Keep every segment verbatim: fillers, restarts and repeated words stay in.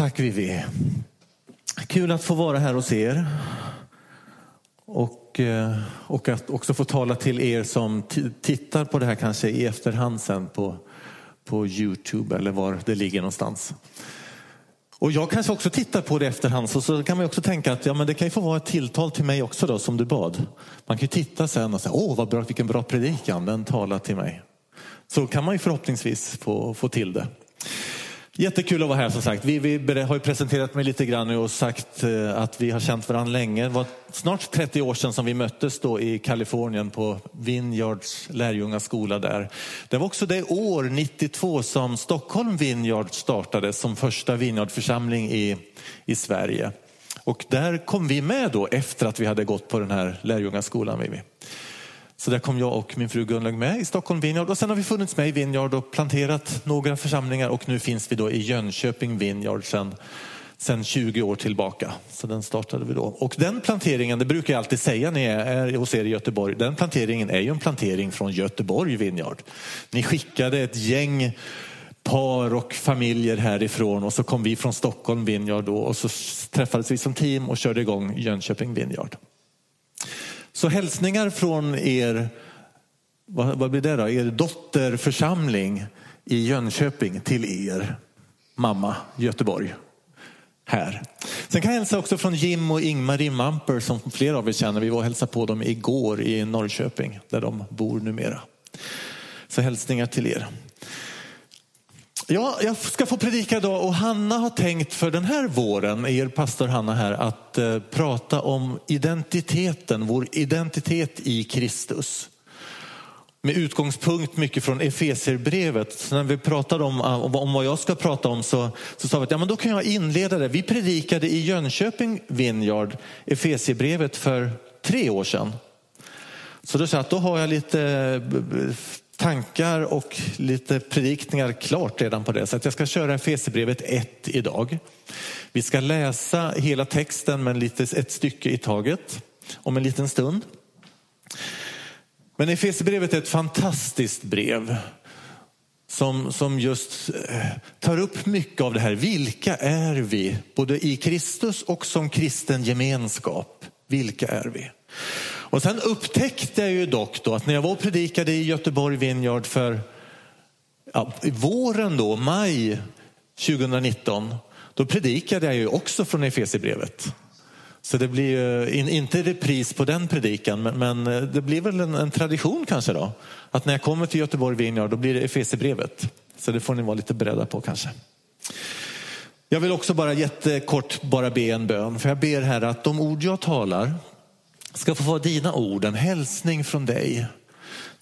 Tack Vivi. Kul att få vara här hos er. Och, och att också få tala till er som t- tittar på det här kanske i efterhand sen på, på YouTube eller var det ligger någonstans. Och jag kanske också tittar på det efterhand, så, så kan man också tänka att ja, men det kan ju få vara ett tilltal till mig också då, som du bad. Man kan ju titta sen och säga, åh vad bra, vilken bra predikan, den talar till mig. Så kan man ju förhoppningsvis få, få till det. Jättekul att vara här som sagt. Vi, vi har ju presenterat mig lite grann nu och sagt att vi har känt varandra länge. Det var snart trettio år sedan som vi möttes då i Kalifornien på Vinyards lärjungaskola där. Det var också det år nittiotvå som Stockholm Vineyard startades som första vineyardförsamling i, i Sverige. Och där kom vi med då efter att vi hade gått på den här lärjungaskolan. Vivi. Så där kom jag och min fru Gunnlög med i Stockholm Vineyard. Och sen har vi funnits med i Vineyard och planterat några församlingar. Och nu finns vi då i Jönköping Vineyard sedan, sedan tjugo år tillbaka. Så den startade vi då. Och den planteringen, det brukar jag alltid säga när jag är hos er i Göteborg. Den planteringen är ju en plantering från Göteborg Vineyard. Ni skickade ett gäng par och familjer härifrån. Och så kom vi från Stockholm Vineyard då. Och så träffades vi som team och körde igång Jönköping Vineyard. Så hälsningar från er, vad, vad blir det då? Er dotterförsamling i Jönköping till er mamma Göteborg här. Sen kan jag hälsa också från Jim och Ing-Marie Mampers som flera av er känner. Vi var och hälsade på dem igår i Norrköping där de bor numera. Så hälsningar till er. Ja, jag ska få predika idag och Hanna har tänkt för den här våren, er pastor Hanna här, att eh, prata om identiteten, vår identitet i Kristus. Med utgångspunkt mycket från Efesierbrevet. Så när vi pratade om, om, om vad jag ska prata om så, så sa vi att ja, men då kan jag inleda det. Vi predikade i Jönköping Vineyard Efesierbrevet för tre år sedan. Så då, så att då har jag lite tankar och lite predikningar klart redan på det. Så att jag ska köra Efesierbrevet ett idag. Vi ska läsa hela texten men lite ett stycke i taget om en liten stund. Men Efesierbrevet är ett fantastiskt brev som, som just tar upp mycket av det här. Vilka är vi? Både i Kristus och som kristen gemenskap. Vilka är vi? Och sen upptäckte jag ju dock då att när jag var och predikade i Göteborg Vineyard för ja, våren då, maj tjugonitton, då predikade jag ju också från Efesierbrevet. Så det blir ju in, inte repris på den predikan, men, men det blir väl en, en tradition kanske då. Att när jag kommer till Göteborg Vineyard då blir det Efesierbrevet. Så det får ni vara lite beredda på kanske. Jag vill också bara jättekort bara be en bön. För jag ber här att de ord jag talar ska få vara dina ord, en hälsning från dig.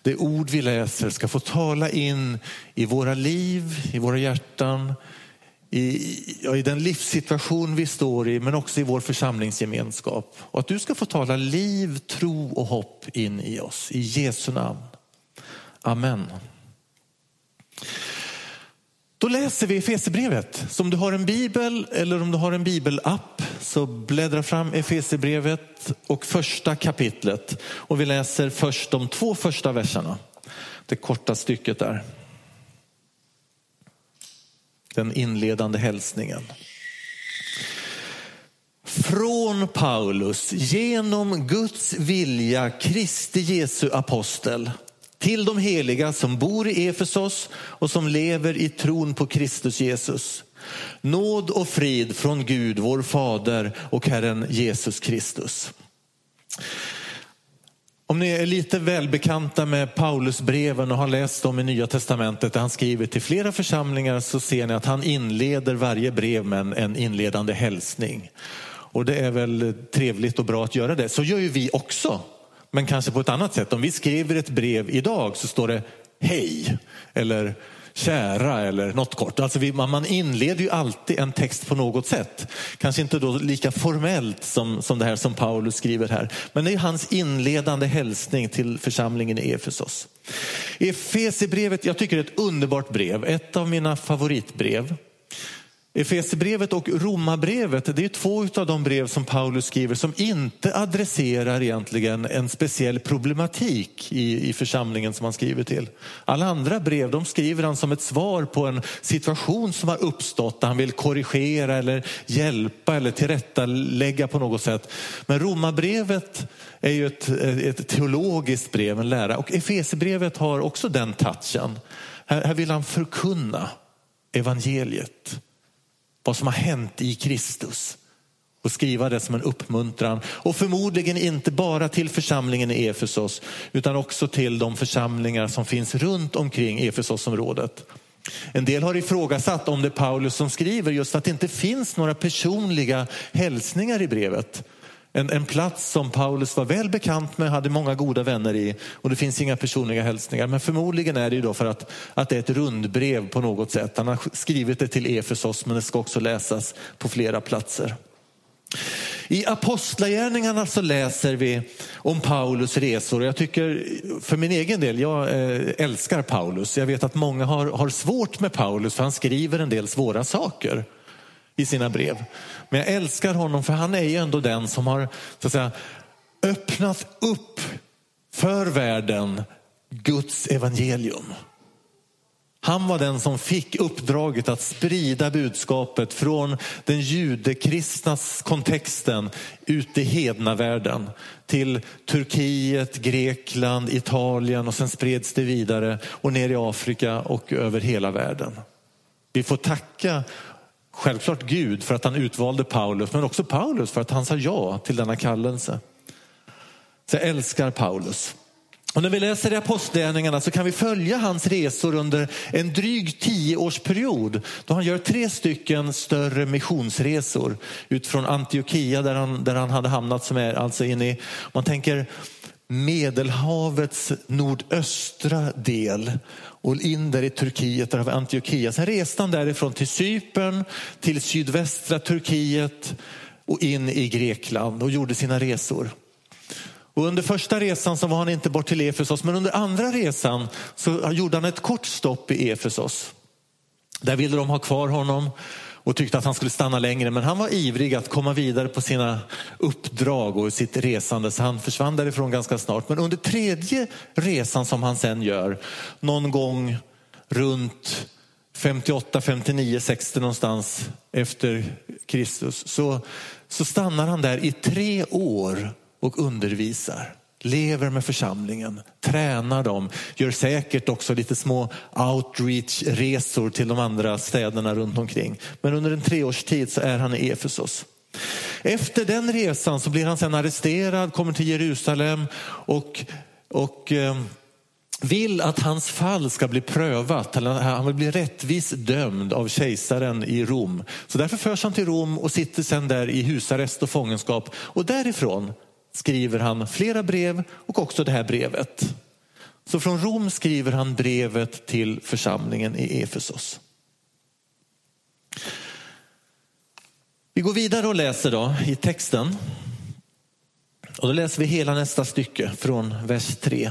Det ord vi läser ska få tala in i våra liv, i våra hjärtan, i, i den livssituation vi står i, men också i vår församlingsgemenskap. Och att du ska få tala liv, tro och hopp in i oss. I Jesu namn. Amen. Då läser vi Efesierbrevet. Så om du har en bibel eller om du har en bibelapp så bläddra fram Efesierbrevet och första kapitlet. Och vi läser först de två första verserna. Det korta stycket där. Den inledande hälsningen. Från Paulus genom Guds vilja Kristi Jesu apostel. Till de heliga som bor i Efesos och som lever i tron på Kristus Jesus. Nåd och frid från Gud, vår Fader och Herren Jesus Kristus. Om ni är lite välbekanta med Paulusbreven och har läst dem i Nya Testamentet där han skriver till flera församlingar så ser ni att han inleder varje brev med en inledande hälsning. Och det är väl trevligt och bra att göra det. Så gör ju vi också. Men kanske på ett annat sätt. Om vi skriver ett brev idag så står det hej eller kära eller något kort. Alltså vi, man inleder ju alltid en text på något sätt. Kanske inte då lika formellt som, som det här som Paulus skriver här. Men det är hans inledande hälsning till församlingen i Efesos. Efesierbrevet, jag tycker det är ett underbart brev. Ett av mina favoritbrev. Efesierbrevet och Romabrevet, det är två utav de brev som Paulus skriver som inte adresserar egentligen en speciell problematik i, i församlingen som han skriver till. Alla andra brev, de skriver han som ett svar på en situation som har uppstått där han vill korrigera eller hjälpa eller tillrättalägga på något sätt. Men Romabrevet är ju ett, ett teologiskt brev, en lära. Och Efesierbrevet har också den touchen. Här, här vill han förkunna evangeliet. Vad som har hänt i Kristus. Och skriva det som en uppmuntran. Och förmodligen inte bara till församlingen i Efesos. Utan också till de församlingar som finns runt omkring Efesosområdet. En del har ifrågasatt om det är Paulus som skriver. Just att det inte finns några personliga hälsningar i brevet. En, en plats som Paulus var väl bekant med. Hade många goda vänner i. Och det finns inga personliga hälsningar. Men förmodligen är det ju då för att, att det är ett rundbrev på något sätt. Han har skrivit det till Efesos. Men det ska också läsas på flera platser. I apostlagärningarna så läser vi om Paulus resor. Jag tycker för min egen del, jag älskar Paulus. Jag vet att många har, har svårt med Paulus. För han skriver en del svåra saker i sina brev. Men jag älskar honom för han är ju ändå den som har så att säga, öppnat upp för världen Guds evangelium. Han var den som fick uppdraget att sprida budskapet från den judekristnas kontexten ut i hedna världen till Turkiet, Grekland, Italien och sen spreds det vidare och ner i Afrika och över hela världen. Vi får tacka självklart Gud för att han utvalde Paulus, men också Paulus för att han sa ja till denna kallelse. Så jag älskar Paulus. Och när vi läser i apostlagärningarna så kan vi följa hans resor under en dryg tioårsperiod. Då han gör tre stycken större missionsresor ut från Antiochia där han, där han hade hamnat som är alltså in i, man tänker Medelhavets nordöstra del och in där i Turkiet, där har vi Antiochia. Sen reste han därifrån till Cypern, till sydvästra Turkiet och in i Grekland och gjorde sina resor. Och under första resan så var han inte bort till Efesos, men under andra resan så gjorde han ett kort stopp i Efesos. Där ville de ha kvar honom och tyckte att han skulle stanna längre, men han var ivrig att komma vidare på sina uppdrag och sitt resande, så han försvann därifrån ganska snart. Men under tredje resan som han sen gör, någon gång runt femtioåtta, femtionio, sextio någonstans efter Kristus, så, så stannar han där i tre år och undervisar, lever med församlingen, tränar dem, gör säkert också lite små outreach-resor till de andra städerna runt omkring. Men under en treårstid så är han i Efesos. Efter den resan så blir han sedan arresterad, kommer till Jerusalem och, och eh, vill att hans fall ska bli prövat. Han vill bli rättvis dömd av kejsaren i Rom. Så därför förs han till Rom och sitter sedan där i husarrest och fångenskap. Och därifrån skriver han flera brev och också det här brevet. Så från Rom skriver han brevet till församlingen i Efesos. Vi går vidare och läser då i texten. Och då läser vi hela nästa stycke från vers tre.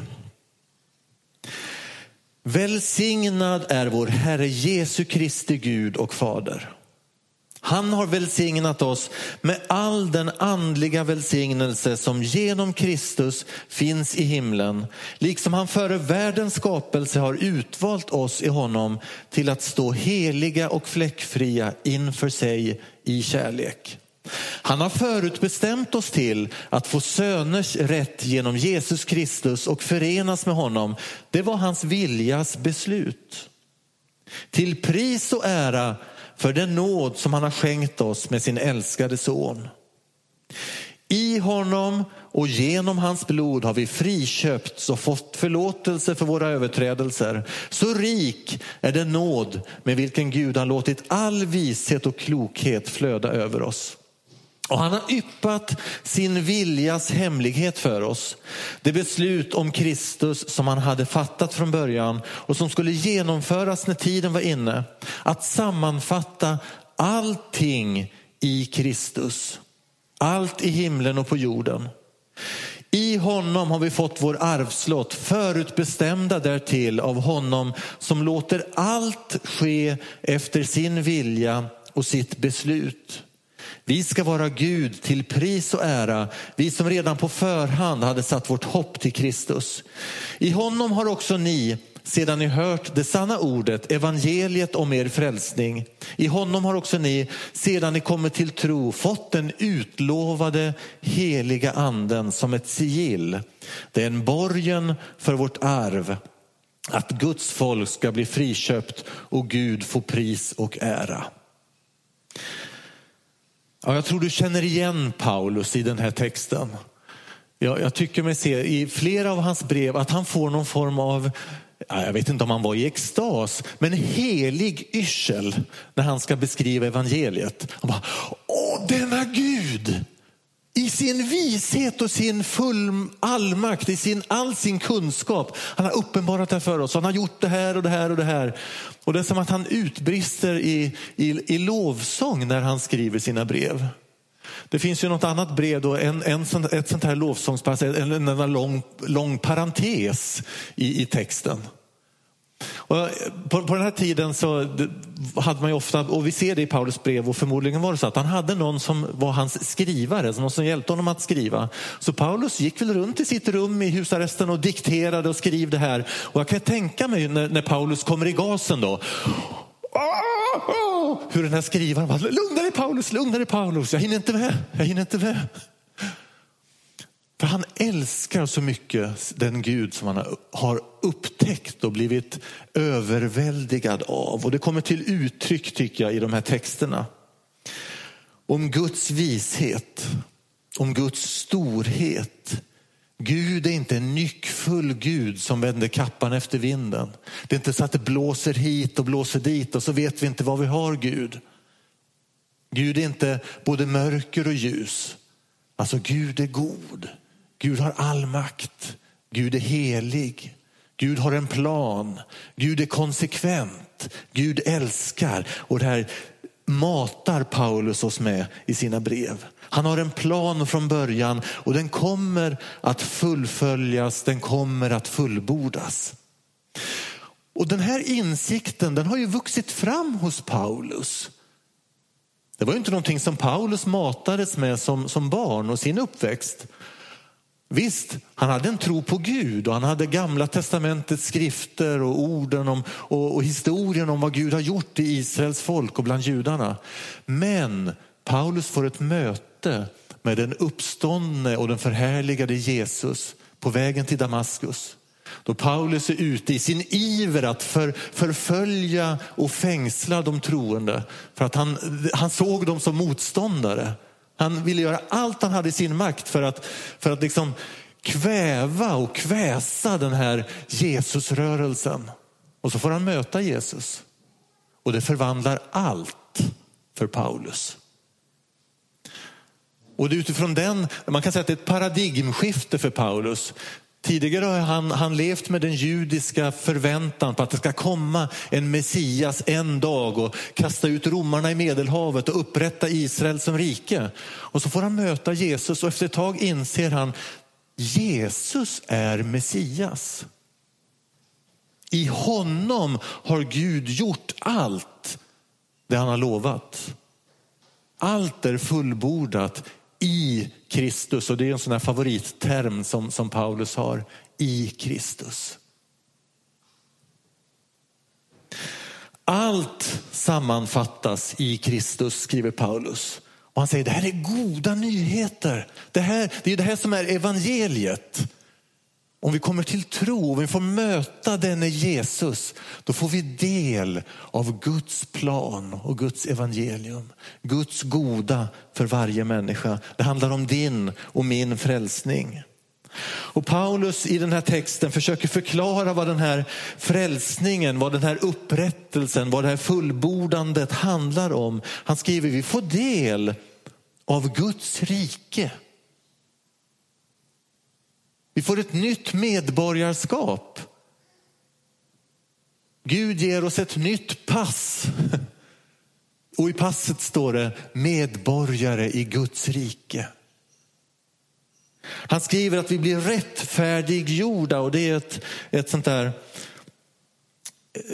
Välsignad är vår Herre Jesu Kristi Gud och Fader. Han har välsignat oss med all den andliga välsignelse som genom Kristus finns i himlen. Liksom han före världens skapelse har utvalt oss i honom till att stå heliga och fläckfria inför sig i kärlek. Han har förutbestämt oss till att få söners rätt genom Jesus Kristus och förenas med honom. Det var hans viljas beslut. Till pris och ära för den nåd som han har skänkt oss med sin älskade son. I honom och genom hans blod har vi friköpts och fått förlåtelse för våra överträdelser. Så rik är den nåd med vilken Gud har låtit all vishet och klokhet flöda över oss. Och han har yppat sin viljas hemlighet för oss. Det beslut om Kristus som han hade fattat från början och som skulle genomföras när tiden var inne. Att sammanfatta allting i Kristus. Allt i himlen och på jorden. I honom har vi fått vår arvslott, förutbestämda därtill av honom som låter allt ske efter sin vilja och sitt beslut. Vi ska vara Gud till pris och ära, vi som redan på förhand hade satt vårt hopp till Kristus. I honom har också ni, sedan ni hört det sanna ordet, evangeliet om er frälsning. I honom har också ni, sedan ni kommit till tro, fått den utlovade heliga anden som ett sigill. Det är en borgen för vårt arv, att Guds folk ska bli friköpt och Gud få pris och ära. Ja, jag tror du känner igen Paulus i den här texten. Jag, jag tycker mig se i flera av hans brev att han får någon form av, jag vet inte om han var i extas, men helig yrsel när han ska beskriva evangeliet. Han bara, åh denna Gud! I sin vishet och sin full allmakt, i sin, all sin kunskap. Han har uppenbarat det för oss. Han har gjort det här och det här och det här. Och det är som att han utbrister i, i, i lovsång när han skriver sina brev. Det finns ju något annat brev då, en, en, ett sånt här lovsångspass, en, en, en lång, lång parentes i, i texten. Och på, på den här tiden så hade man ju ofta, och vi ser det i Paulus brev, och förmodligen var det så att han hade någon som var hans skrivare, någon som hjälpte honom att skriva. Så Paulus gick väl runt i sitt rum i husarresten och dikterade och skrev det här. Och jag kan tänka mig när, när Paulus kommer i gasen då, hur den här skrivaren bara, lugna dig Paulus, lugna dig Paulus, jag hinner inte med, jag hinner inte med. För han älskar så mycket den Gud som han har upptäckt och blivit överväldigad av. Och det kommer till uttryck, tycker jag, i de här texterna. Om Guds vishet, om Guds storhet. Gud är inte en nyckfull Gud som vänder kappan efter vinden. Det är inte så att det blåser hit och blåser dit och så vet vi inte vad vi har Gud. Gud är inte både mörker och ljus. Alltså Gud är god. Gud har all makt. Gud är helig. Gud har en plan. Gud är konsekvent. Gud älskar. Och det här matar Paulus oss med i sina brev. Han har en plan från början och den kommer att fullföljas. Den kommer att fullbordas. Och den här insikten, den har ju vuxit fram hos Paulus. Det var ju inte någonting som Paulus matades med som, som barn och sin uppväxt. Visst, han hade en tro på Gud och han hade gamla testamentets skrifter och orden om, och, och historien om vad Gud har gjort i Israels folk och bland judarna. Men Paulus får ett möte med den uppståndne och den förhärligade Jesus på vägen till Damaskus. Då Paulus är ute i sin iver att för, förfölja och fängsla de troende. För att han, han såg dem som motståndare. Han ville göra allt han hade i sin makt för att, för att liksom kväva och kväsa den här Jesusrörelsen. Och så får han möta Jesus. Och det förvandlar allt för Paulus. Och det är utifrån den, man kan säga att det är ett paradigmskifte för Paulus. Tidigare har han, han levt med den judiska förväntan på att det ska komma en Messias en dag och kasta ut romarna i Medelhavet och upprätta Israel som rike. Och så får han möta Jesus och efter ett tag inser han, Jesus är Messias. I honom har Gud gjort allt det han har lovat. Allt är fullbordat i Kristus, och det är en sån här favoritterm som, som Paulus har, i Kristus. Allt sammanfattas i Kristus, skriver Paulus. Och han säger, det här är goda nyheter. Det, här, det är det här som är evangeliet. Om vi kommer till tro, om vi får möta denne Jesus, då får vi del av Guds plan och Guds evangelium. Guds goda för varje människa. Det handlar om din och min frälsning. Och Paulus i den här texten försöker förklara vad den här frälsningen, vad den här upprättelsen, vad det här fullbordandet handlar om. Han skriver, vi får del av Guds rike. Vi får ett nytt medborgarskap. Gud ger oss ett nytt pass. Och i passet står det medborgare i Guds rike. Han skriver att vi blir rättfärdiggjorda, och det är ett, ett sånt där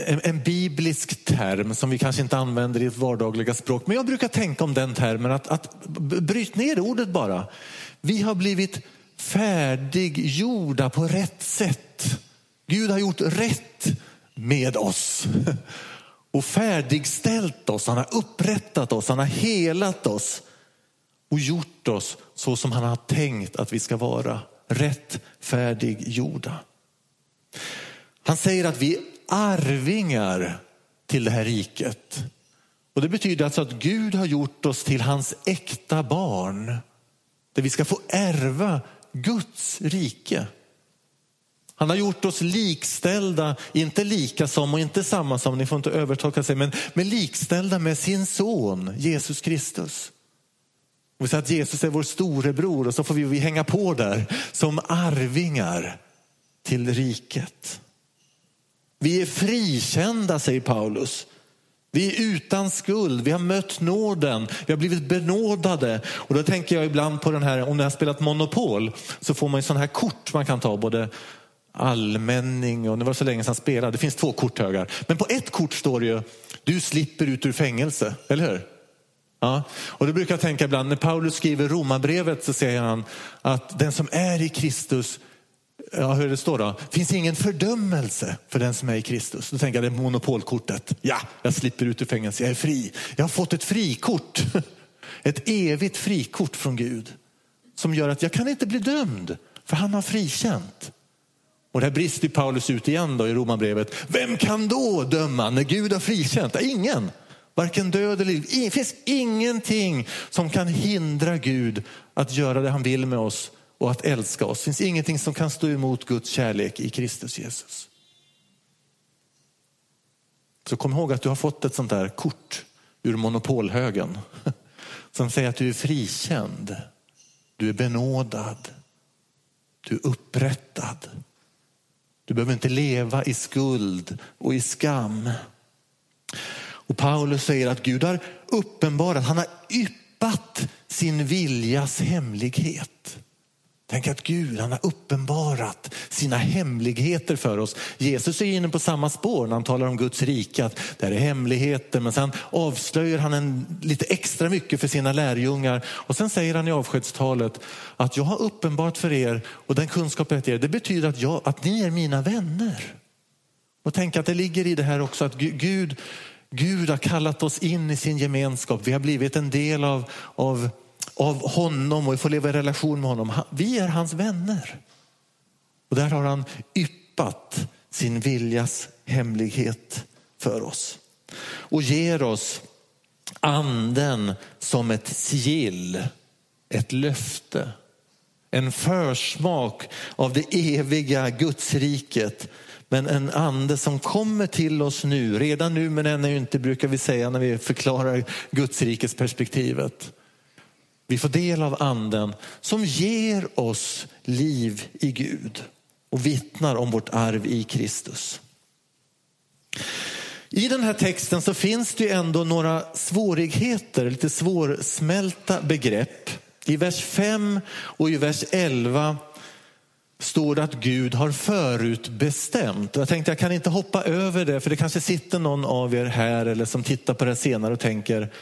en, en biblisk term som vi kanske inte använder i ett vardagliga språk. Men jag brukar tänka om den termen att, att bryt ner ordet bara. Vi har blivit färdiggjorda på rätt sätt. Gud har gjort rätt med oss. Och färdigställt oss. Han har upprättat oss. Han har helat oss. Och gjort oss så som han har tänkt att vi ska vara. Rättfärdiggjorda. Han säger att vi är arvingar till det här riket. Och det betyder alltså att Gud har gjort oss till hans äkta barn. Där vi ska få ärva Guds rike. Han har gjort oss likställda, inte lika som och inte samma som, ni får inte övertolka sig, men, men likställda med sin son Jesus Kristus. Och vi säger att Jesus är vår storebror och så får vi, vi hänga på där som arvingar till riket. Vi är frikända, säger Paulus. Vi är utan skuld, vi har mött nåden, vi har blivit benådade. Och då tänker jag ibland på den här, om ni har spelat Monopol så får man ju sån här kort man kan ta, både allmänning och det var så länge sedan spelade. Det finns två korthögar. Men på ett kort står det ju, du slipper ut ur fängelse, eller hur? Ja, och det brukar jag tänka ibland, när Paulus skriver Romabrevet så säger han att den som är i Kristus, ja hur det står då, finns ingen fördömelse för den som är i Kristus. Då tänker jag det monopolkortet, ja jag slipper ut ur fängelse, jag är fri. Jag har fått ett frikort, ett evigt frikort från Gud som gör att jag kan inte bli dömd för han har frikänt. Och det här brister Paulus ut igen då i Romarbrevet. Vem kan då döma när Gud har frikänt? Ingen. Varken död eller liv. Det finns ingenting som kan hindra Gud att göra det han vill med oss och att älska oss. Det finns ingenting som kan stå emot Guds kärlek i Kristus Jesus. Så kom ihåg att du har fått ett sånt där kort ur monopolhögen som säger att du är frikänd. Du är benådad. Du är upprättad. Du behöver inte leva i skuld och i skam. Och Paulus säger att Gud har uppenbarat, han har yppat sin viljas hemlighet. Tänk att Gud, han har uppenbarat sina hemligheter för oss. Jesus är inne på samma spår när han talar om Guds rike, att det här är hemligheter. Men sen avslöjar han en, lite extra mycket för sina lärjungar. Och sen säger han i avskedstalet att jag har uppenbart för er och den kunskapen jag ger, det betyder att, jag, att ni är mina vänner. Och tänk att det ligger i det här också att Gud, Gud har kallat oss in i sin gemenskap. Vi har blivit en del av... av av honom och vi får leva i relation med honom. Vi är hans vänner. Och där har han yppat sin viljas hemlighet för oss. Och ger oss anden som ett sigill, ett löfte. En försmak av det eviga Gudsriket. Men en ande som kommer till oss nu, redan nu men ännu inte brukar vi säga när vi förklarar Gudsrikets perspektivet. Vi får del av anden som ger oss liv i Gud och vittnar om vårt arv i Kristus. I den här texten så finns det ju ändå några svårigheter, lite svårsmälta begrepp. I vers fem och i vers elva står det att Gud har förutbestämt. Jag tänkte jag kan inte hoppa över det för det kanske sitter någon av er här eller som tittar på det senare och tänker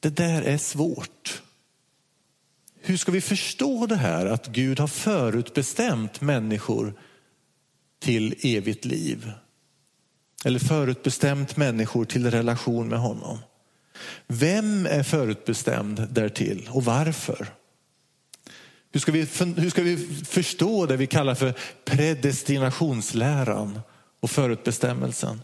det där är svårt. Hur ska vi förstå det här att Gud har förutbestämt människor till evigt liv? Eller förutbestämt människor till relation med honom? Vem är förutbestämd därtill och varför? Hur ska vi, hur ska vi förstå det vi kallar för predestinationsläran och förutbestämmelsen?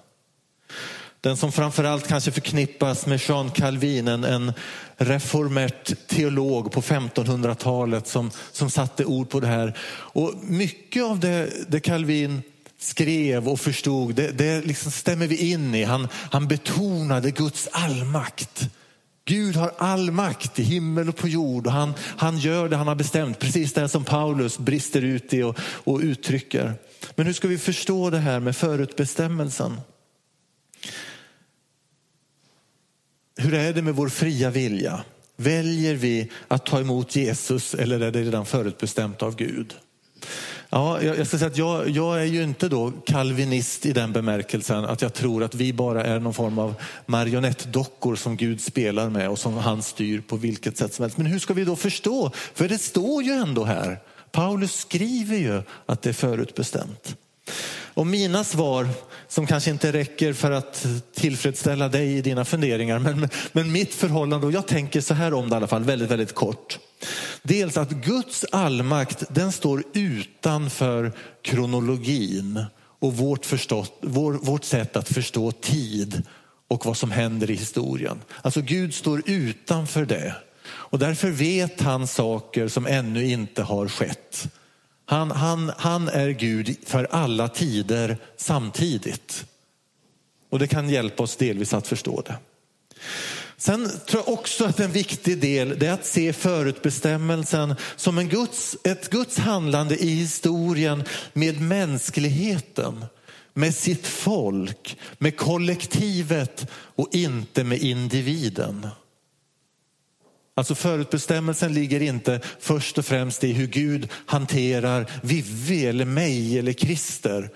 Den som framförallt kanske förknippas med Jean Calvin, en reformert teolog på femtonhundratalet som, som satte ord på det här. Och mycket av det, det Calvin skrev och förstod, det, det liksom stämmer vi in i. Han, han betonade Guds allmakt. Gud har all makt i himmel och på jord och han, han gör det han har bestämt. Precis det som Paulus brister ut i och, och uttrycker. Men hur ska vi förstå det här med förutbestämmelsen? Hur är det med vår fria vilja? Väljer vi att ta emot Jesus eller är det redan förutbestämt av Gud? Ja, jag, jag ska säga att jag, jag är ju inte då kalvinist i den bemärkelsen att jag tror att vi bara är någon form av marionettdockor som Gud spelar med och som han styr på vilket sätt som helst. Men hur ska vi då förstå? För det står ju ändå här. Paulus skriver ju att det är förutbestämt. Och mina svar, som kanske inte räcker för att tillfredsställa dig i dina funderingar, men, men mitt förhållande, och jag tänker så här om det i alla fall, väldigt, väldigt kort. Dels att Guds allmakt, den står utanför kronologin och vårt, förstått, vår, vårt sätt att förstå tid och vad som händer i historien. Alltså Gud står utanför det. Och därför vet han saker som ännu inte har skett. Han, han, han är Gud för alla tider samtidigt. Och det kan hjälpa oss delvis att förstå det. Sen tror jag också att en viktig del, det är att se förutbestämmelsen som en Guds, ett Guds handlande i historien med mänskligheten, med sitt folk, med kollektivet och inte med individen. Alltså förutbestämmelsen ligger inte först och främst i hur Gud hanterar Vivi eller mig eller Christer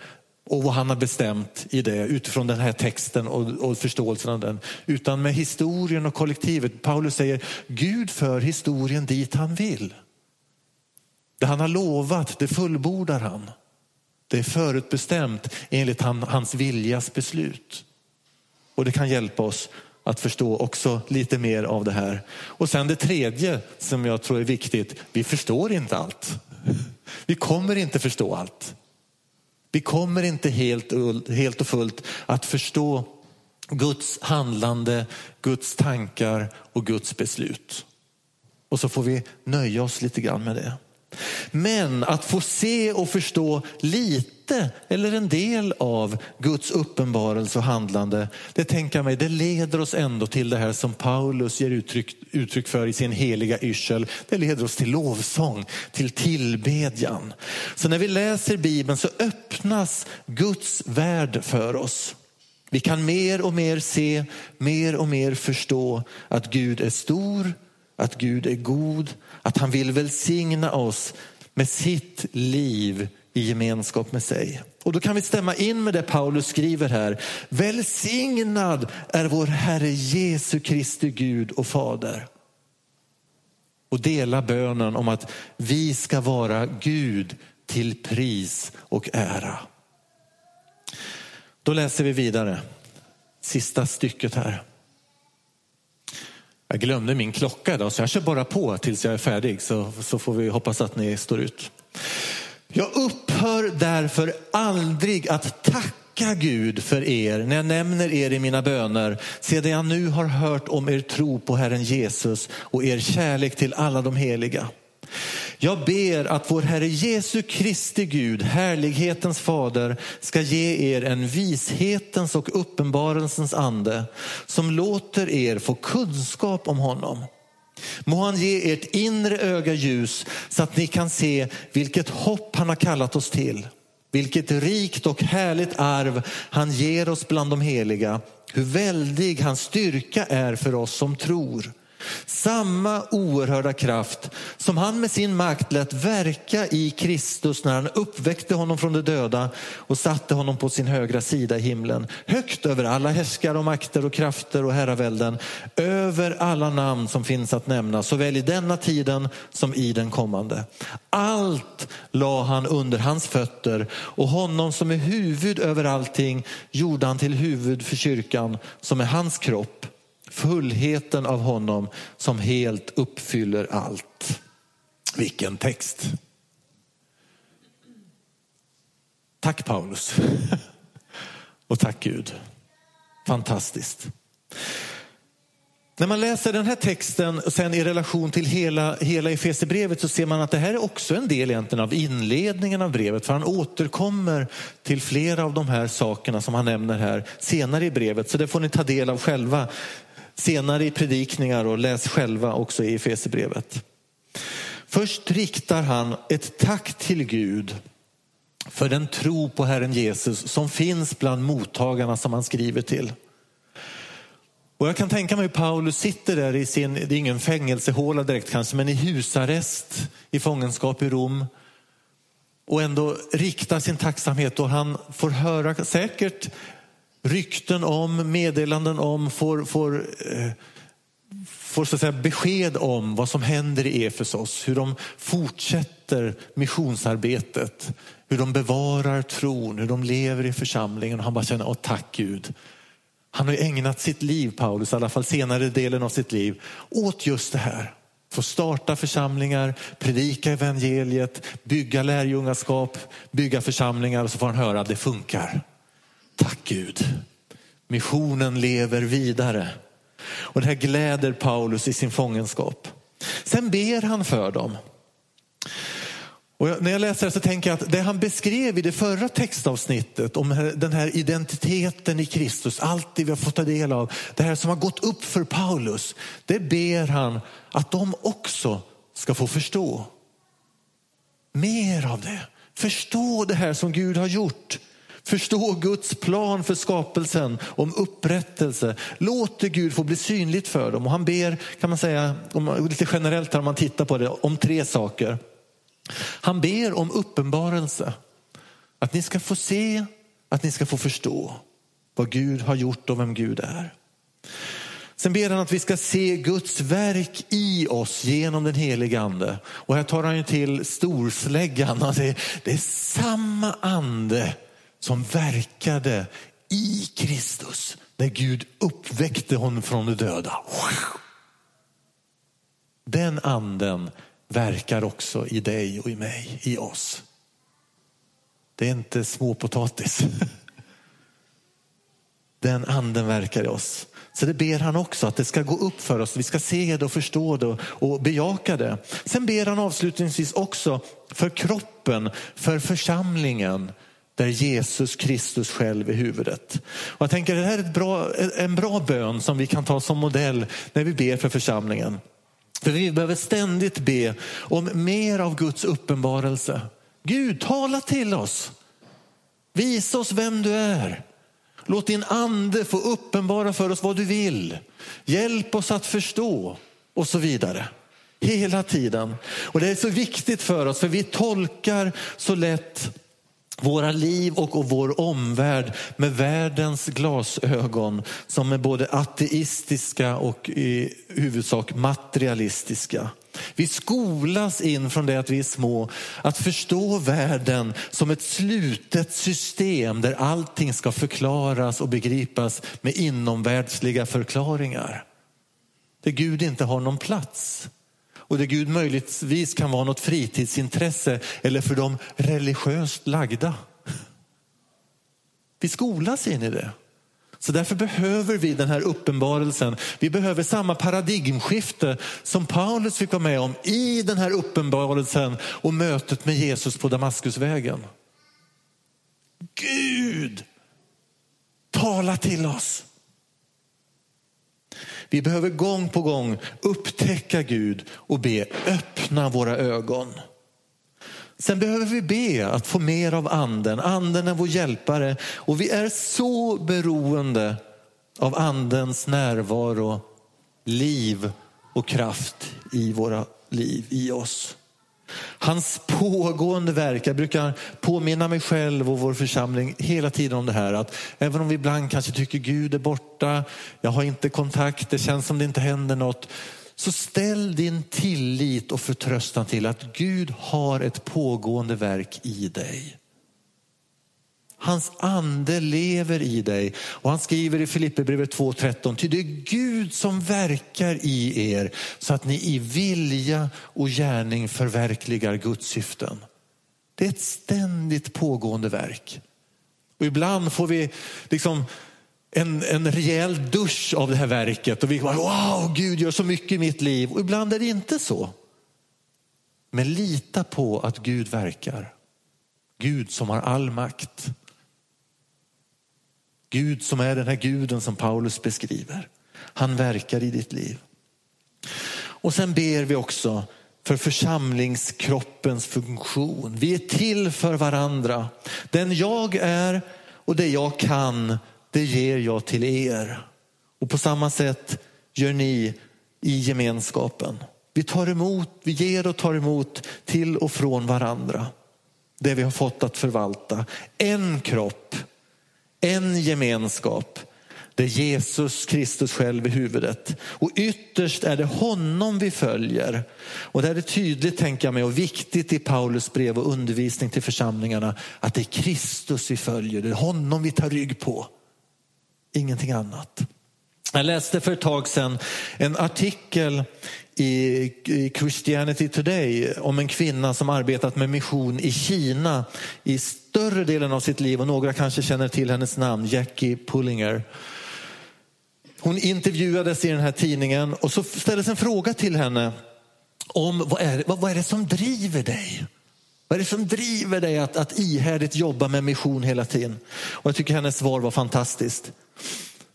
och vad han har bestämt i det utifrån den här texten och, och förståelsen av den, utan med historien och kollektivet. Paulus säger Gud för historien dit han vill. Det han har lovat, det fullbordar han. Det är förutbestämt enligt han, hans viljas beslut. Och det kan hjälpa oss att förstå också lite mer av det här. Och sen det tredje som jag tror är viktigt. Vi förstår inte allt. Vi kommer inte förstå allt. Vi kommer inte helt och, helt och fullt att förstå Guds handlande, Guds tankar och Guds beslut. Och så får vi nöja oss lite grann med det. Men att få se och förstå lite eller en del av Guds uppenbarelse och handlande, det tänker jag mig, det leder oss ändå till det här som Paulus ger uttryck, uttryck för i sin heliga yrsel. Det leder oss till lovsång, till tillbedjan. Så när vi läser Bibeln så öppnas Guds värld för oss. Vi kan mer och mer se, mer och mer förstå att Gud är stor, att Gud är god, att han vill välsigna oss med sitt liv i gemenskap med sig. Och då kan vi stämma in med det Paulus skriver här. Välsignad är vår Herre Jesu Kristi Gud och Fader. Och dela bönen om att vi ska vara Gud till pris och ära. Då läser vi vidare. Sista stycket här. Jag glömde min klocka idag så jag kör bara på tills jag är färdig, så, så får vi hoppas att ni står ut. Jag upphör därför aldrig att tacka Gud för er när jag nämner er i mina böner, sedan jag nu har hört om er tro på Herren Jesus och er kärlek till alla de heliga. Jag ber att vår Herre Jesu Kristi Gud, härlighetens fader, ska ge er en vishetens och uppenbarelsens ande som låter er få kunskap om honom. Må han ge ert inre öga ljus så att ni kan se vilket hopp han har kallat oss till. Vilket rikt och härligt arv han ger oss bland de heliga. Hur väldig hans styrka är för oss som tror. Samma oerhörda kraft som han med sin makt lät verka i Kristus när han uppväckte honom från de döda och satte honom på sin högra sida i himlen, högt över alla härskar och makter och krafter och herravälden, över alla namn som finns att nämna, såväl i denna tiden som i den kommande. Allt la han under hans fötter, och honom som är huvud över allting gjorde han till huvud för kyrkan, som är hans kropp, fullheten av honom som helt uppfyller allt. Vilken text. Tack Paulus. Och tack Gud. Fantastiskt. När man läser den här texten sen i relation till hela, hela Efesierbrevet, så ser man att det här är också en del egentligen av inledningen av brevet. För han återkommer till flera av de här sakerna som han nämner här senare i brevet. Så det får ni ta del av själva. Senare i predikningar, och läs själva också i Efesierbrevet. Först riktar han ett tack till Gud för den tro på Herren Jesus som finns bland mottagarna som han skriver till. Och jag kan tänka mig hur Paulus sitter där i sin, det är ingen fängelsehåla direkt kanske, men i husarrest i fångenskap i Rom. och ändå riktar sin tacksamhet. Och han får höra säkert rykten om, meddelanden om, får, får, eh, får så att säga besked om vad som händer i Efesos. Hur de fortsätter missionsarbetet, hur de bevarar tron, hur de lever i församlingen. Och han bara känner, åh tack Gud. Han har ju ägnat sitt liv, Paulus, i alla fall senare delen av sitt liv, åt just det här. Få starta församlingar, predika evangeliet, bygga lärjungaskap, bygga församlingar, och så får han höra att det funkar. Tack Gud. Missionen lever vidare. Och det här gläder Paulus i sin fångenskap. Sen ber han för dem. Och när jag läser det så tänker jag att det han beskrev i det förra textavsnittet om den här identiteten i Kristus, allt det vi har fått ta del av, det här som har gått upp för Paulus, det ber han att de också ska få förstå. Mer av det. Förstå det här som Gud har gjort. Förstå Guds plan för skapelsen om upprättelse. Låt Gud få bli synligt för dem. Och han ber, kan man säga, om, lite generellt när man tittar på det, om tre saker. Han ber om uppenbarelse. Att ni ska få se, att ni ska få förstå vad Gud har gjort och vem Gud är. Sen ber han att vi ska se Guds verk i oss genom den heliga ande. Och här tar han ju till storsläggan. Han säger, det är samma ande som verkade i Kristus när Gud uppväckte honom från de döda. Den anden verkar också i dig och i mig, i oss. Det är inte småpotatis. Den anden verkar i oss. Så det ber han också, att det ska gå upp för oss. Vi ska se det och förstå det och bejaka det. Sen ber han avslutningsvis också för kroppen, för församlingen, där Jesus Kristus själv är huvudet. Och jag tänker, det här är ett bra, en bra bön som vi kan ta som modell när vi ber för församlingen. För vi behöver ständigt be om mer av Guds uppenbarelse. Gud, tala till oss. Visa oss vem du är. Låt din ande få uppenbara för oss vad du vill. Hjälp oss att förstå. Och så vidare. Hela tiden. Och det är så viktigt för oss. För vi tolkar så lätt våra liv och, och vår omvärld med världens glasögon, som är både ateistiska och i huvudsak materialistiska. Vi skolas in från det att vi är små att förstå världen som ett slutet system där allting ska förklaras och begripas med inomvärldsliga förklaringar. Där Gud inte har någon plats. Och det Gud möjligtvis kan vara något fritidsintresse eller för de religiöst lagda. Vi skolas in i det. Så därför behöver vi den här uppenbarelsen. Vi behöver samma paradigmskifte som Paulus fick vara med om i den här uppenbarelsen och mötet med Jesus på Damaskusvägen. Gud, tala till oss. Vi behöver gång på gång upptäcka Gud och be, öppna våra ögon. Sen behöver vi be att få mer av anden. Anden är vår hjälpare och vi är så beroende av andens närvaro, liv och kraft i våra liv, i oss. Hans pågående verk, jag brukar påminna mig själv och vår församling hela tiden om det här, att även om vi ibland kanske tycker Gud är borta, jag har inte kontakt, det känns som det inte händer något, så ställ din tillit och förtröstan till att Gud har ett pågående verk i dig. Hans ande lever i dig. Och han skriver i Filipperbrevet två tretton. Ty det är Gud som verkar i er så att ni i vilja och gärning förverkligar Guds syften. Det är ett ständigt pågående verk. Och ibland får vi liksom en, en rejäl dusch av det här verket. Och vi bara, wow, Gud gör så mycket i mitt liv. Och ibland är det inte så. Men lita på att Gud verkar. Gud som har all makt. Gud som är den här guden som Paulus beskriver. Han verkar i ditt liv. Och sen ber vi också för församlingskroppens funktion. Vi är till för varandra. Den jag är och det jag kan, det ger jag till er. Och på samma sätt gör ni i gemenskapen. Vi tar emot, vi ger och tar emot till och från varandra. det vi har fått att förvalta. En kropp, en gemenskap. Det är Jesus Kristus själv i huvudet. Och ytterst är det honom vi följer. Och det är tydligt, tänker jag mig, och viktigt i Paulus brev och undervisning till församlingarna. Att det är Kristus vi följer. Det är honom vi tar rygg på. Ingenting annat. Jag läste för ett tag sedan en artikel i Christianity Today om en kvinna som arbetat med mission i Kina i större delen av sitt liv, och några kanske känner till hennes namn, Jackie Pullinger. Hon intervjuades i den här tidningen, och så ställdes en fråga till henne om vad är, vad är det som driver dig? Vad är det som driver dig att, att ihärdigt jobba med mission hela tiden? Och jag tycker hennes svar var fantastiskt.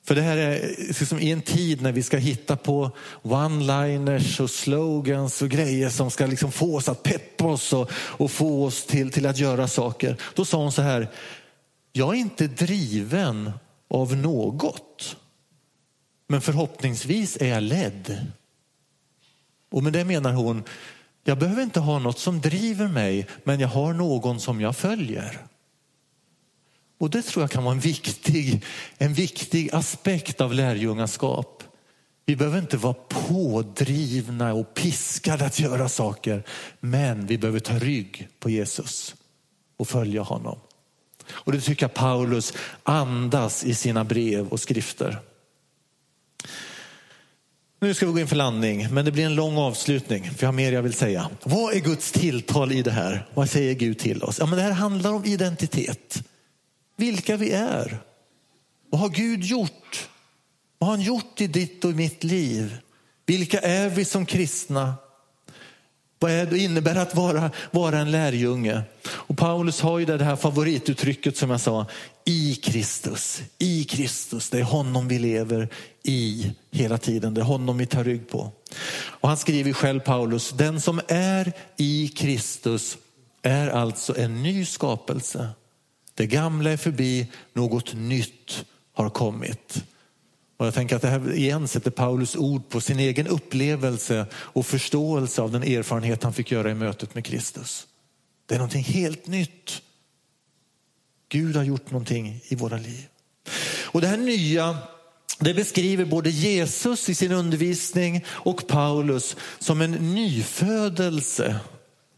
För det här är liksom i en tid när vi ska hitta på one-liners och slogans och grejer som ska liksom få oss att peppa oss och, och få oss till, till att göra saker. Då sa hon så här: jag är inte driven av något, men förhoppningsvis är jag ledd. Och med det menar hon, jag behöver inte ha något som driver mig, men jag har någon som jag följer. Och det tror jag kan vara en viktig, en viktig aspekt av lärjungaskap. Vi behöver inte vara pådrivna och piskade att göra saker. Men vi behöver ta rygg på Jesus och följa honom. Och det tycker jag Paulus andas i sina brev och skrifter. Nu ska vi gå in för landning, men det blir en lång avslutning, för jag har mer jag vill säga. Vad är Guds tilltal i det här? Vad säger Gud till oss? Ja, men det här handlar om identitet. Vilka vi är. Vad har Gud gjort? Vad har han gjort i ditt och i mitt liv? Vilka är vi som kristna? Vad är det innebär att vara, vara en lärjunge? Och Paulus har ju det här favorituttrycket som jag sa. I Kristus. I Kristus. Det är honom vi lever i hela tiden. Det är honom vi tar rygg på. Och han skriver själv, Paulus. Den som är i Kristus är alltså en ny skapelse. Det gamla är förbi, något nytt har kommit. Och jag tänker att det här igen sätter Paulus ord på sin egen upplevelse och förståelse av den erfarenhet han fick göra i mötet med Kristus. Det är någonting helt nytt. Gud har gjort någonting i våra liv. Och det här nya, det beskriver både Jesus i sin undervisning och Paulus som en nyfödelse.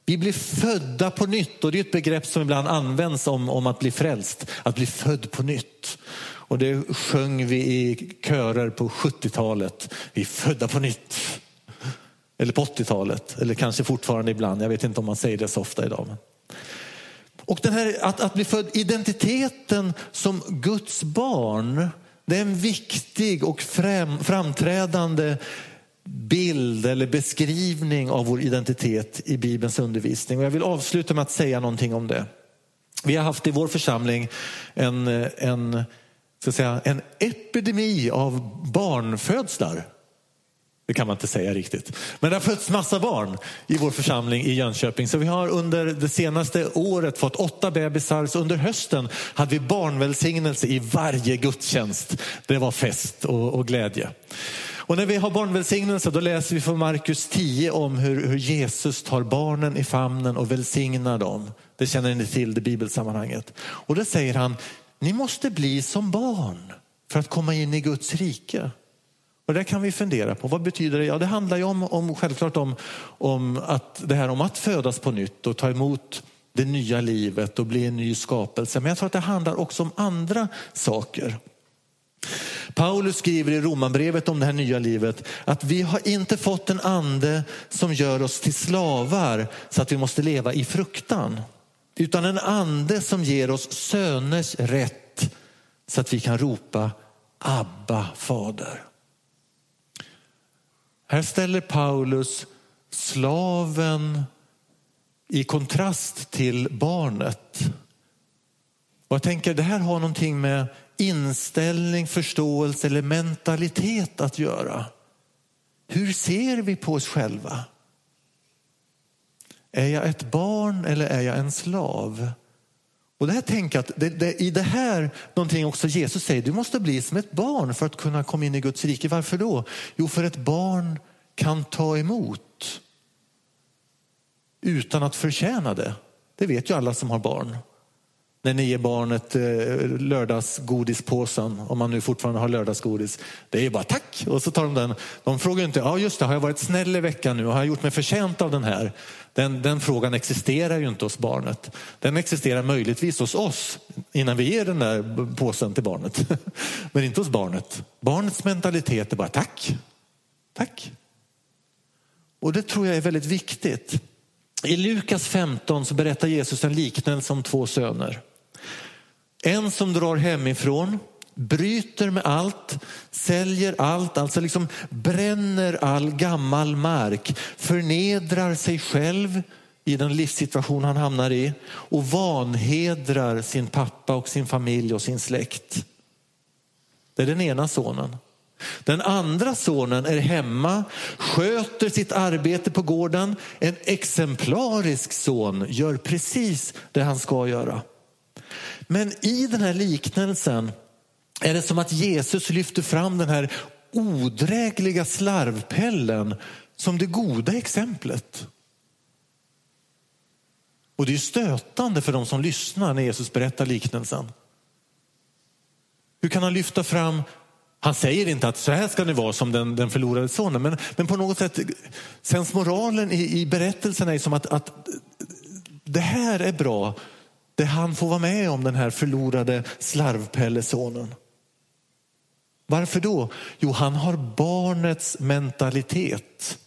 Vi blir födda på nytt, och det är ett begrepp som ibland används om, om att bli frälst. Att bli född på nytt. Och det sjöng vi i körer på sjuttiotalet. Vi är födda på nytt. Eller på åttiotalet. Eller kanske fortfarande ibland. Jag vet inte om man säger det så ofta idag. Och den här, att, att bli född, identiteten som Guds barn. Det är en viktig och fram, framträdande bild eller beskrivning av vår identitet i Bibelns undervisning. Och jag vill avsluta med att säga någonting om det. Vi har haft i vår församling en, en, så att säga, en epidemi av barnfödslar. Det kan man inte säga riktigt. Men det har fötts massa barn i vår församling i Jönköping. Så vi har under det senaste året fått åtta bebisar. Så under hösten hade vi barnvälsignelse i varje gudstjänst. Det var fest och, och glädje. Och när vi har barnvälsignelse, då läser vi från Markus tio om hur, hur Jesus tar barnen i famnen och välsignar dem. Det känner ni till, det bibelsammanhanget. Och då säger han, ni måste bli som barn för att komma in i Guds rike. Och där kan vi fundera på, vad betyder det? Ja, det handlar ju om, om, självklart om, om att, det här om att födas på nytt och ta emot det nya livet och bli en ny skapelse. Men jag tror att det handlar också om andra saker. Paulus skriver i Romabrevet om det här nya livet att vi har inte fått en ande som gör oss till slavar så att vi måste leva i fruktan, utan en ande som ger oss söners rätt så att vi kan ropa Abba, fader. Här ställer Paulus slaven i kontrast till barnet. Och jag tänker, det här har någonting med inställning, förståelse eller mentalitet att göra. Hur ser vi på oss själva? Är jag ett barn eller är jag en slav? Och det här tänker jag att det, det, i det här någonting också Jesus säger, du måste bli som ett barn för att kunna komma in i Guds rike. Varför då? Jo, för ett barn kan ta emot utan att förtjäna det. Det vet ju alla som har barn. När ni ger barnet eh, lördagsgodispåsen, om man nu fortfarande har lördagsgodis, det är bara tack. Och så tar de den. De frågar inte, ja ah, just det, har jag varit snäll i veckan nu? Har jag gjort mig förtjänt av den här? Den, den frågan existerar ju inte hos barnet. Den existerar möjligtvis hos oss innan vi ger den där påsen till barnet. Men inte hos barnet. Barnets mentalitet är bara tack. Tack. Och det tror jag är väldigt viktigt. I Lukas femton så berättar Jesus en liknelse om två söner. En som drar hemifrån, bryter med allt, säljer allt, alltså liksom bränner all gammal mark, förnedrar sig själv i den livssituation han hamnar i och vanhedrar sin pappa och sin familj och sin släkt. Det är den ena sonen. Den andra sonen är hemma, sköter sitt arbete på gården. En exemplarisk son gör precis det han ska göra. Men i den här liknelsen är det som att Jesus lyfter fram den här odrägliga slarvpellen som det goda exemplet. Och det är stötande för de som lyssnar när Jesus berättar liknelsen. Hur kan han lyfta fram... Han säger inte att så här ska ni vara som den, den förlorade sonen. Men, men på något sätt, sensmoralen i, i berättelsen är som att, att det här är bra. Det han får vara med om, den här förlorade slarvpellesonen. Varför då? Jo, han har barnets mentalitet.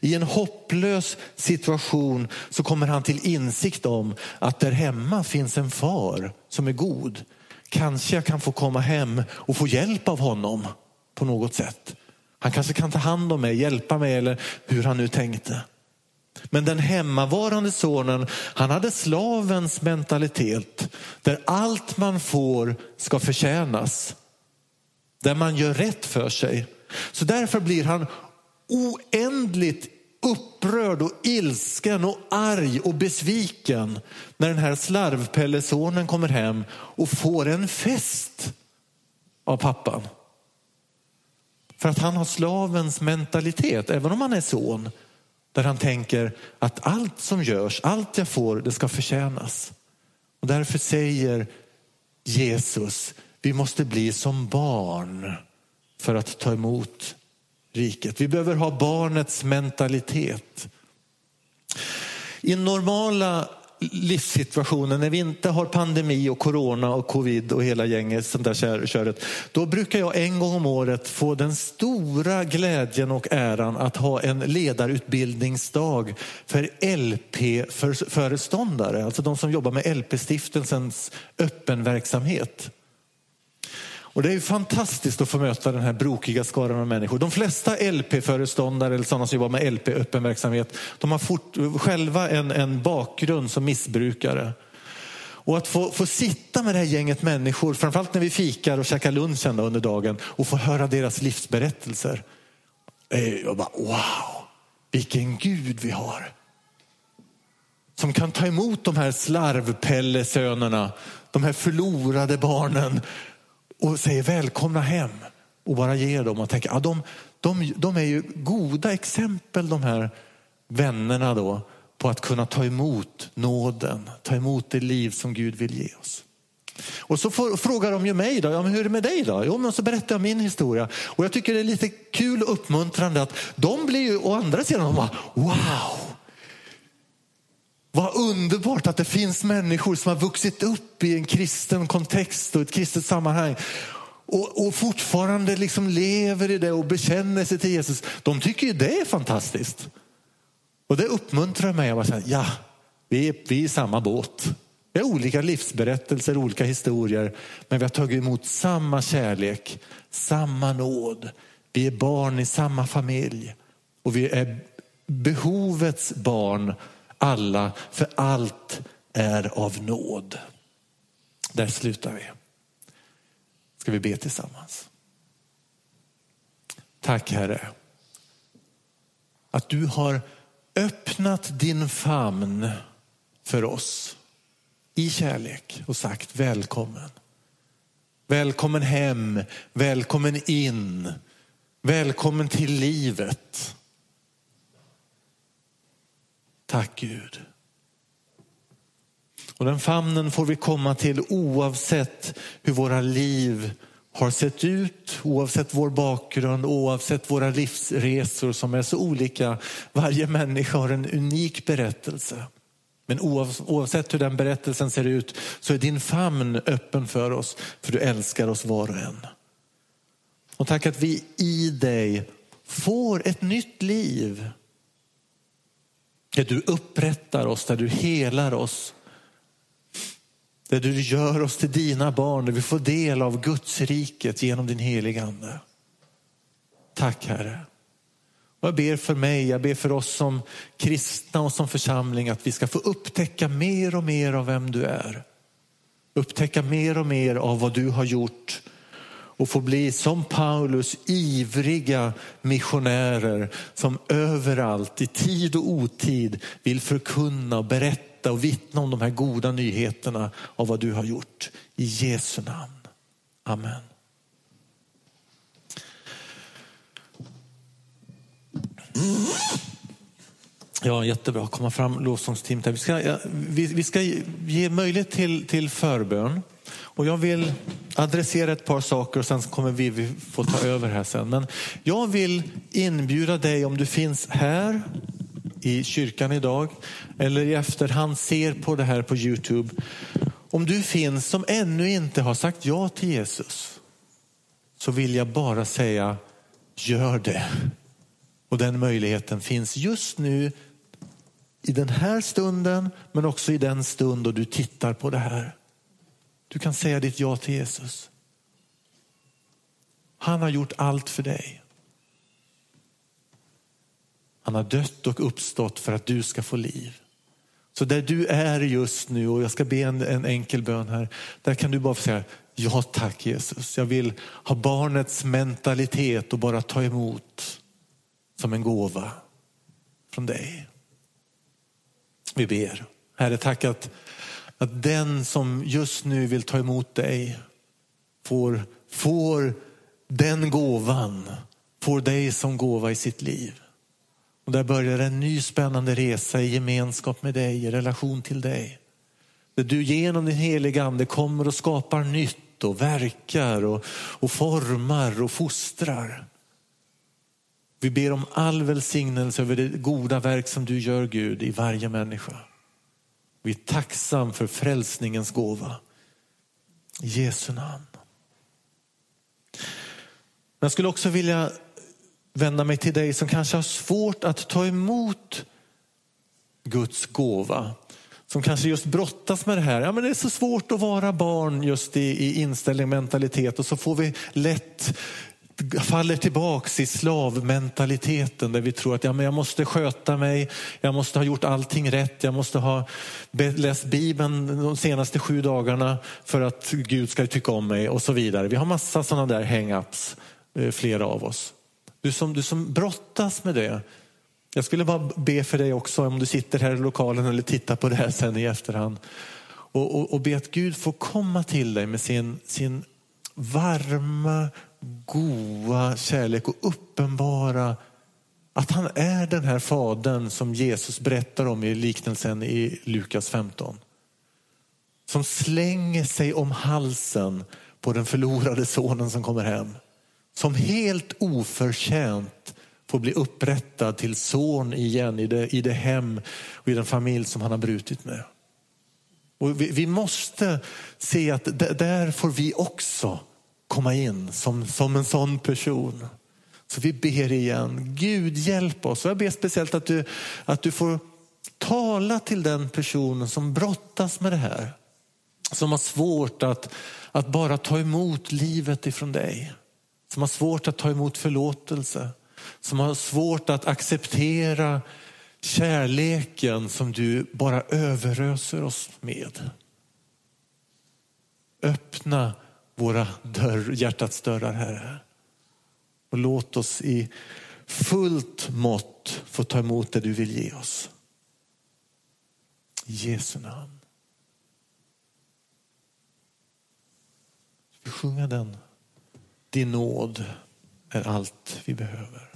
I en hopplös situation så kommer han till insikt om att där hemma finns en far som är god. Kanske jag kan få komma hem och få hjälp av honom på något sätt. Han kanske kan ta hand om mig, hjälpa mig eller hur han nu tänkte. Men den hemmavarande sonen, han hade slavens mentalitet. Där allt man får ska förtjänas. Där man gör rätt för sig. Så därför blir han oändligt upprörd och ilsken och arg och besviken när den här slarvpellesonen kommer hem och får en fest av pappan. För att han har slavens mentalitet, även om han är son, där han tänker att allt som görs, allt jag får, det ska förtjänas. Och därför säger Jesus, vi måste bli som barn för att ta emot riket. Vi behöver ha barnets mentalitet. I normala livssituationer, när vi inte har pandemi och corona och covid och hela gänget sånt där köret, då brukar jag en gång om året få den stora glädjen och äran att ha en ledarutbildningsdag för L P-föreståndare, alltså de som jobbar med L P-stiftelsens öppenverksamhet. Och det är ju fantastiskt att få möta den här brokiga skaran av människor. De flesta L P-föreståndare eller sådana som jobbar med L P-öppenverksamhet, de har fort, själva en, en bakgrund som missbrukare. Och att få, få sitta med det här gänget människor, framförallt när vi fikar och käkar lunchen under dagen, och få höra deras livsberättelser. Jag bara, wow, vilken Gud vi har. Som kan ta emot de här slarvpellesönerna, de här förlorade barnen, och säger välkomna hem och bara ger dem och tänker, ja, de, de, de är ju goda exempel, de här vännerna då, på att kunna ta emot nåden, ta emot det liv som Gud vill ge oss. Och så får, frågar de ju mig då, ja, men hur är det med dig då? Jo, men så berättar jag min historia, och jag tycker det är lite kul och uppmuntrande att de blir ju å andra sidan bara, wow! Vad underbart att det finns människor som har vuxit upp i en kristen kontext och ett kristet sammanhang. Och, och fortfarande liksom lever i det och bekänner sig till Jesus. De tycker ju det är fantastiskt. Och det uppmuntrar mig. Jag bara säger, ja, vi är, vi är i samma båt. Vi har olika livsberättelser, olika historier. Men vi har tagit emot samma kärlek, samma nåd. Vi är barn i samma familj. Och vi är behovets barn alla, för allt är av nåd. Där slutar vi. Ska vi be tillsammans. Tack Herre, att du har öppnat din famn för oss i kärlek och sagt välkommen. Välkommen hem, välkommen in, välkommen till livet. Tack Gud Och den famnen får vi komma till oavsett hur våra liv har sett ut, oavsett vår bakgrund, oavsett våra livsresor som är så olika. Varje människa har en unik berättelse. Men oavsett hur den berättelsen ser ut så är din famn öppen för oss, för du älskar oss var och en. Och tack att vi i dig får ett nytt liv. Där du upprättar oss, där du helar oss. Där du gör oss till dina barn, där vi får del av Guds riket genom din heliga ande. Tack Herre. Och jag ber för mig, jag ber för oss som kristna och som församling att vi ska få upptäcka mer och mer av vem du är. Upptäcka mer och mer av vad du har gjort. Och få bli som Paulus, ivriga missionärer som överallt i tid och otid vill förkunna och berätta och vittna om de här goda nyheterna av vad du har gjort. I Jesu namn. Amen. Ja, jättebra att komma fram lovsångsteamet. Vi ska, ja, vi, vi ska ge möjlighet till, till förbön. Och jag vill adressera ett par saker och sen kommer vi, vi få ta över här sen. Men jag vill inbjuda dig, om du finns här i kyrkan idag eller i efterhand ser på det här på YouTube. Om du finns som ännu inte har sagt ja till Jesus, så vill jag bara säga, gör det. Och den möjligheten finns just nu i den här stunden, men också i den stund då du tittar på det här. Du kan säga ditt ja till Jesus. Han har gjort allt för dig. Han har dött och uppstått för att du ska få liv. Så där du är just nu, och jag ska be en, en enkel bön här. Där kan du bara säga, ja tack Jesus. Jag vill ha barnets mentalitet och bara ta emot som en gåva från dig. Vi ber. Herre, tack att Att den som just nu vill ta emot dig får, får den gåvan, får dig som gåva i sitt liv. Och där börjar en ny spännande resa i gemenskap med dig, i relation till dig. Där du genom din heliga ande kommer och skapar nytt och verkar och, och formar och fostrar. Vi ber om all välsignelse över det goda verk som du gör Gud i varje människa. Vi är tacksam för frälsningens gåva. I Jesu namn. Men jag skulle också vilja vända mig till dig som kanske har svårt att ta emot Guds gåva. Som kanske just brottas med det här. Ja, men det är så svårt att vara barn just i, i inställning, mentalitet. Och så får vi lätt, faller tillbaks i slavmentaliteten där vi tror att ja, men jag måste sköta mig, jag måste ha gjort allting rätt, jag måste ha läst Bibeln de senaste sju dagarna för att Gud ska tycka om mig och så vidare. Vi har massa sådana där hang-ups, flera av oss. Du som, du som brottas med det, jag skulle bara be för dig också om du sitter här i lokalen eller tittar på det här sen i efterhand. Och, och, och be att Gud får komma till dig med sin, sin varma, goda kärlek och uppenbara att han är den här fadern som Jesus berättar om i liknelsen i Lukas femton. Som slänger sig om halsen på den förlorade sonen som kommer hem. Som helt oförtjänt får bli upprättad till son igen i det, i det hem och i den familj som han har brutit med. Och vi, vi måste se att d- där får vi också komma in som, som en sån person. Så vi ber igen. Gud, hjälp oss. Och jag ber speciellt att du, att du får tala till den personen som brottas med det här. Som har svårt att, att bara ta emot livet ifrån dig. Som har svårt att ta emot förlåtelse. Som har svårt att acceptera kärleken som du bara överöser oss med. Öppna våra dörr, hjärtats dörrar, Herre. Och låt oss i fullt mått få ta emot det du vill ge oss. I Jesu namn. Vi sjunger den. Din nåd är allt vi behöver.